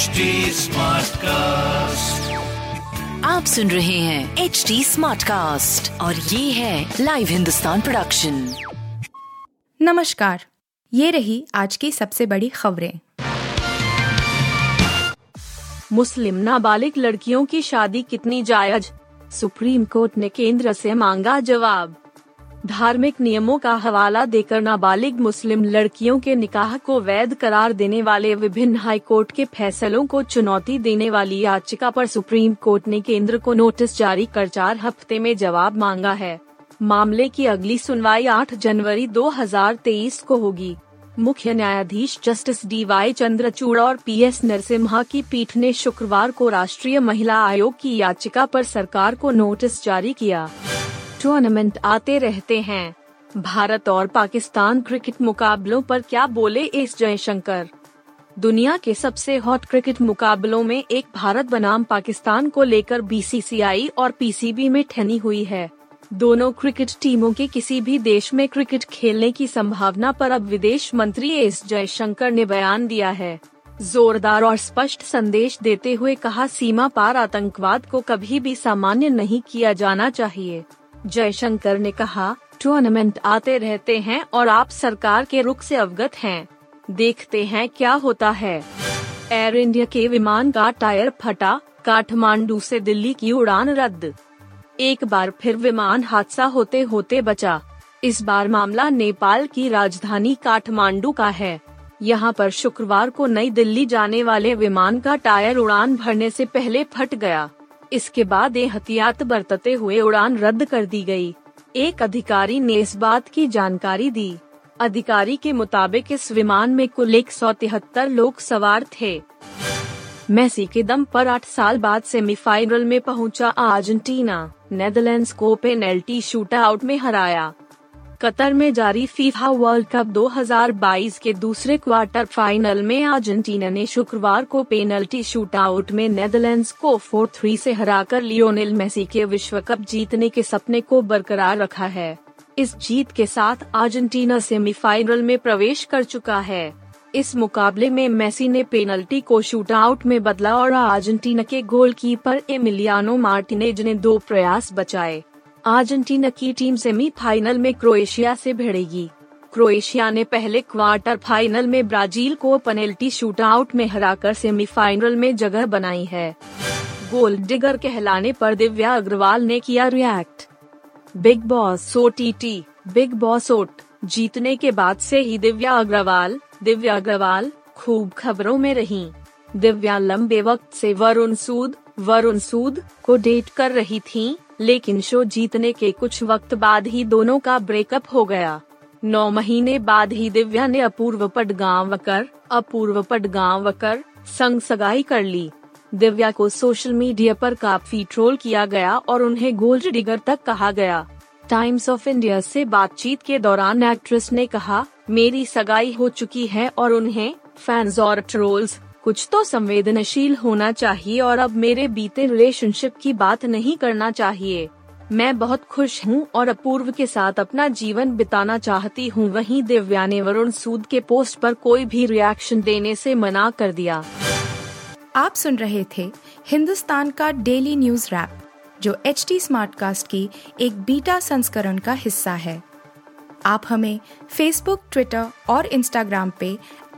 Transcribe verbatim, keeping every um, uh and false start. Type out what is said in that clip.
H T Smart cast. आप सुन रहे हैं एच टी स्मार्ट कास्ट और ये है लाइव हिंदुस्तान प्रोडक्शन। नमस्कार, ये रही आज की सबसे बड़ी खबरें। मुस्लिम नाबालिग लड़कियों की शादी कितनी जायज, सुप्रीम कोर्ट ने केंद्र से मांगा जवाब। धार्मिक नियमों का हवाला देकर नाबालिग मुस्लिम लड़कियों के निकाह को वैध करार देने वाले विभिन्न हाई कोर्ट के फैसलों को चुनौती देने वाली याचिका पर सुप्रीम कोर्ट ने केंद्र को नोटिस जारी कर चार हफ्ते में जवाब मांगा है। मामले की अगली सुनवाई आठ जनवरी दो हज़ार तेईस को होगी। मुख्य न्यायाधीश जस्टिस डी वाई चंद्रचूड़ और पीएस नरसिम्हा की पीठ ने शुक्रवार को राष्ट्रीय महिला आयोग की याचिका पर सरकार को नोटिस जारी किया। टूर्नामेंट आते रहते हैं, भारत और पाकिस्तान क्रिकेट मुकाबलों पर क्या बोले एस जयशंकर। दुनिया के सबसे हॉट क्रिकेट मुकाबलों में एक भारत बनाम पाकिस्तान को लेकर बीसीसीआई और पीसीबी में ठहनी हुई है। दोनों क्रिकेट टीमों के किसी भी देश में क्रिकेट खेलने की संभावना पर अब विदेश मंत्री एस जयशंकर ने बयान दिया है। जोरदार और स्पष्ट संदेश देते हुए कहा, सीमा पार आतंकवाद को कभी भी सामान्य नहीं किया जाना चाहिए। जयशंकर ने कहा, टूर्नामेंट आते रहते हैं और आप सरकार के रुख से अवगत हैं, देखते हैं क्या होता है। एयर इंडिया के विमान का टायर फटा, काठमांडू से दिल्ली की उड़ान रद्द। एक बार फिर विमान हादसा होते होते बचा। इस बार मामला नेपाल की राजधानी काठमांडू का है। यहां पर शुक्रवार को नई दिल्ली जाने वाले विमान का टायर उड़ान भरने से पहले फट गया। इसके बाद एहतियात बरतते हुए उड़ान रद्द कर दी गई। एक अधिकारी ने इस बात की जानकारी दी। अधिकारी के मुताबिक इस विमान में कुल एक सौ तिहत्तर लोग सवार थे। मेसी के दम पर आठ साल बाद सेमीफाइनल में पहुंचा अर्जेंटीना, नेदरलैंड्स को पेनल्टी शूटआउट में हराया। कतर में जारी फीफा वर्ल्ड कप दो हज़ार बाईस के दूसरे क्वार्टर फाइनल में अर्जेंटीना ने शुक्रवार को पेनल्टी शूटआउट में नेदरलैंड्स को चार तीन से हराकर लियोनेल मेसी के विश्व कप जीतने के सपने को बरकरार रखा है। इस जीत के साथ अर्जेंटीना सेमीफाइनल में प्रवेश कर चुका है। इस मुकाबले में मेसी ने पेनल्टी को शूटआउट में बदला और अर्जेंटीना के गोलकीपर एमिलियानो मार्टिनेज ने दो प्रयास बचाए। अर्जेंटीना की टीम सेमीफाइनल में क्रोएशिया से भिड़ेगी। क्रोएशिया ने पहले क्वार्टर फाइनल में ब्राजील को पेनल्टी शूटआउट में हराकर सेमीफाइनल में जगह बनाई है। गोल डिगर कहलाने पर दिव्या अग्रवाल ने किया react. Bigg Boss OTT, Bigg Boss OTT जीतने के बाद से ही दिव्या अग्रवाल दिव्या अग्रवाल खूब खबरों में रही। दिव्या लंबे वक्त से वरुण सूद वरुण सूद को डेट कर रही थी, लेकिन शो जीतने के कुछ वक्त बाद ही दोनों का ब्रेकअप हो गया। नौ महीने बाद ही दिव्या ने अपूर्व पडगांवकर अपूर्व पडगांवकर संग सगाई कर ली। दिव्या को सोशल मीडिया पर काफी ट्रोल किया गया और उन्हें गोल्ड डिगर तक कहा गया। टाइम्स ऑफ इंडिया से बातचीत के दौरान एक्ट्रेस ने कहा, मेरी सगाई हो चुकी है और उन्हें फैंस और ट्रोल्स कुछ तो संवेदनशील होना चाहिए और अब मेरे बीते रिलेशनशिप की बात नहीं करना चाहिए। मैं बहुत खुश हूं और अपूर्व के साथ अपना जीवन बिताना चाहती हूं। वहीं दिव्या ने वरुण सूद के पोस्ट पर कोई भी रिएक्शन देने से मना कर दिया। आप सुन रहे थे हिंदुस्तान का डेली न्यूज रैप, जो एच टी स्मार्ट कास्ट की एक बीटा संस्करण का हिस्सा है। आप हमें फेसबुक, ट्विटर और इंस्टाग्राम पे